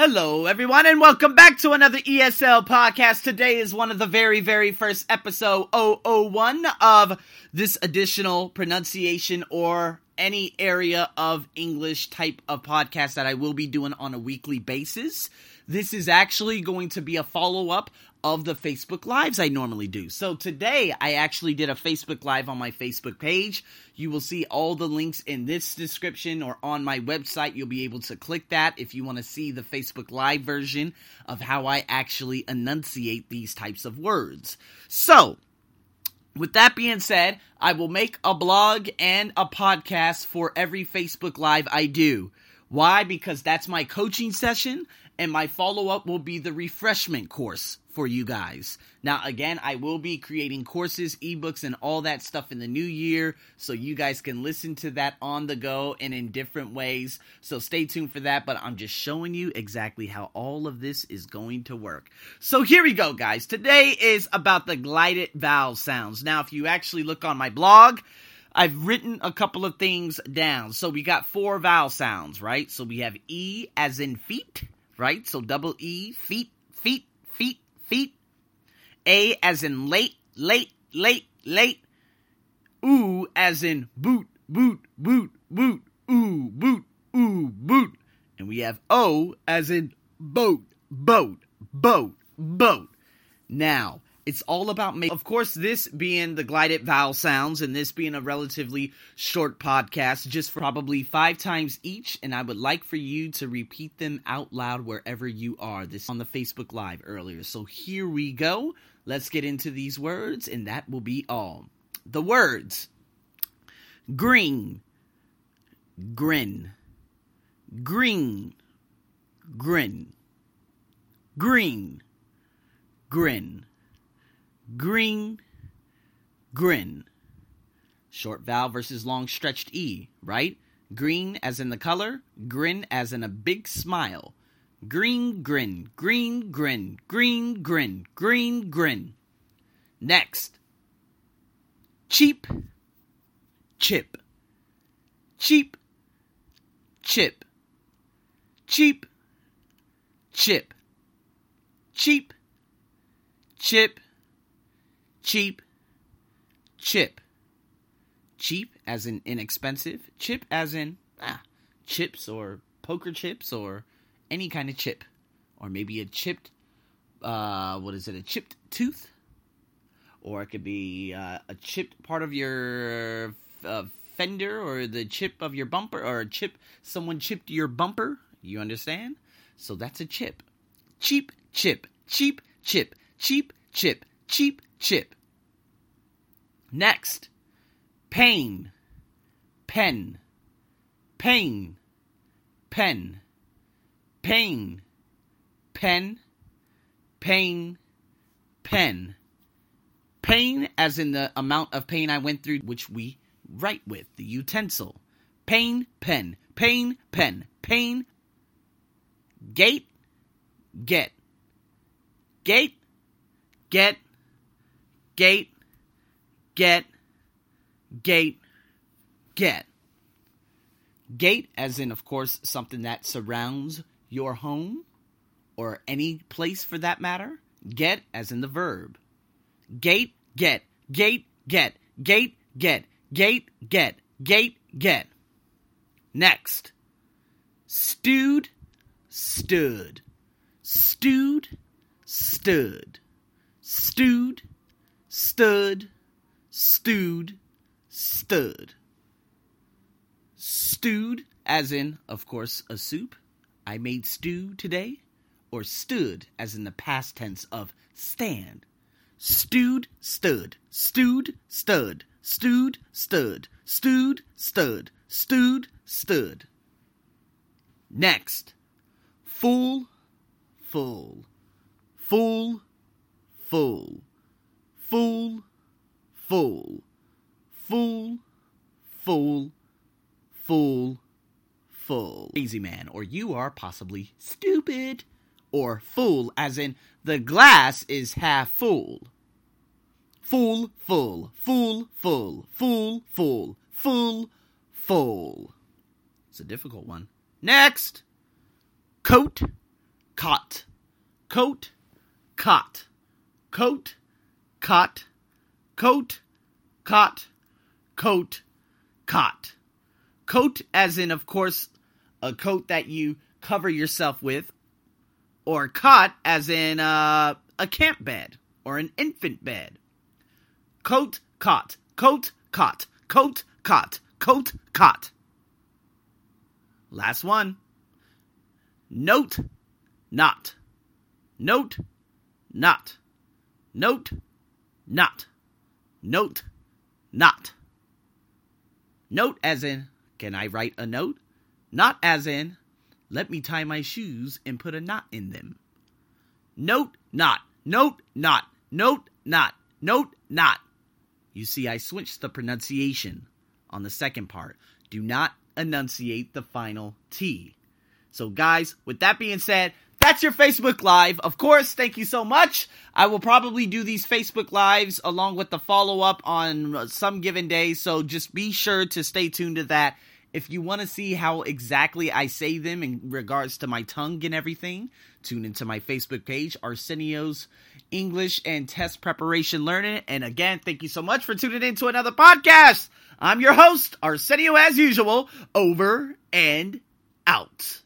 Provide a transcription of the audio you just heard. Hello everyone and welcome back to another ESL podcast. Today is one of the very first episode 001 of this additional pronunciation or any area of English type of podcast that I will be doing on a weekly basis. This is actually going to be a follow-up of the Facebook Lives I normally do. So today I actually did a Facebook Live on my Facebook page. You will see all the links in this description or on my website. You'll be able to click that if you want to see the Facebook Live version of how I actually enunciate these types of words. So, with that being said, I will make a blog and a podcast for every Facebook Live I do. Why? Because that's my coaching session, and my follow-up will be the refreshment course for you guys. Now, again, I will be creating courses, ebooks, and all that stuff in the new year, so you guys can listen to that on the go and in different ways. So stay tuned for that, but I'm just showing you exactly how all of this is going to work. So here we go, guys. Today is about the glided vowel sounds. Now, if you actually look on my blog, I've written a couple of things down. So we got four vowel sounds, right? So we have E as in feet, right? So double E, feet, feet, feet, feet. A as in late, late, late, late. Ooh as in boot, boot, boot, boot. Ooh, boot, ooh, boot. And we have O as in boat, boat, boat, boat. Now, it's all about making, of course, this being the glided vowel sounds and this being a relatively short podcast, just for probably 5 times each. And I would like for you to repeat them out loud wherever you are. This on the Facebook Live earlier. So here we go. Let's get into these words, and that will be all. The words: green, grin, green, grin, green, grin. Green, grin. Short vowel versus long stretched E, right? Green as in the color, grin as in a big smile. Green, grin, green, grin, green, grin, green, grin. Next. Cheap, chip. Cheap, chip. Cheap, chip. Cheap, chip. Cheap, chip. Cheap as in inexpensive. Chip as in chips or poker chips or any kind of chip. Or maybe a chipped, a chipped tooth? Or it could be a chipped part of your fender or the chip of your bumper or someone chipped your bumper. You understand? So that's a chip. Cheap, chip. Cheap, chip. Cheap, chip. Cheap, chip. Next, pain, pen, pain, pen, pain, pen, pain, pen. Pain as in the amount of pain I went through, which we write with, the utensil. Pain, pen, pain, pen, pain. Gate, get. Gate, get. Gate, get, gate, get. Gate as in, of course, something that surrounds your home or any place for that matter. Get as in the verb. Gate, get, gate, get, gate, get, gate, get, gate, get. Next. Stewed, stood. Stewed, stood. Stewed, stood, stewed, stood. Stewed, as in, of course, a soup. I made stew today. Or stood, as in the past tense of stand. Stewed, stood, stewed, stood, stewed, stood, stewed, stood, stewed, stood. Next. Full, full, full, full. Fool, fool, fool, fool, fool, fool. Crazy man, or you are possibly stupid, or fool, as in the glass is half full. Fool, full, fool, full, fool, full, fool, full. It's a difficult one. Next, coat, cot, coat, cot, coat, cot, coat, cot, coat, cot. Coat as in, of course, a coat that you cover yourself with, or cot as in a camp bed or an infant bed. Coat, cot, coat, cot, coat, cot, coat, cot. Last one. Note, not, note, not, note, not, note, not. Note as in, can I write a note? Not as in, let me tie my shoes and put a knot in them. Note, not, note, not, note, not, note, not. You see, I switched the pronunciation on the second part. Do not enunciate the final T. So guys, with that being said, that's your Facebook Live. Of course, thank you so much. I will probably do these Facebook Lives along with the follow-up on some given day, so just be sure to stay tuned to that. If you want to see how exactly I say them in regards to my tongue and everything, tune into my Facebook page, Arsenio's English and Test Preparation Learning. And again, thank you so much for tuning in to another podcast. I'm your host, Arsenio, as usual, over and out.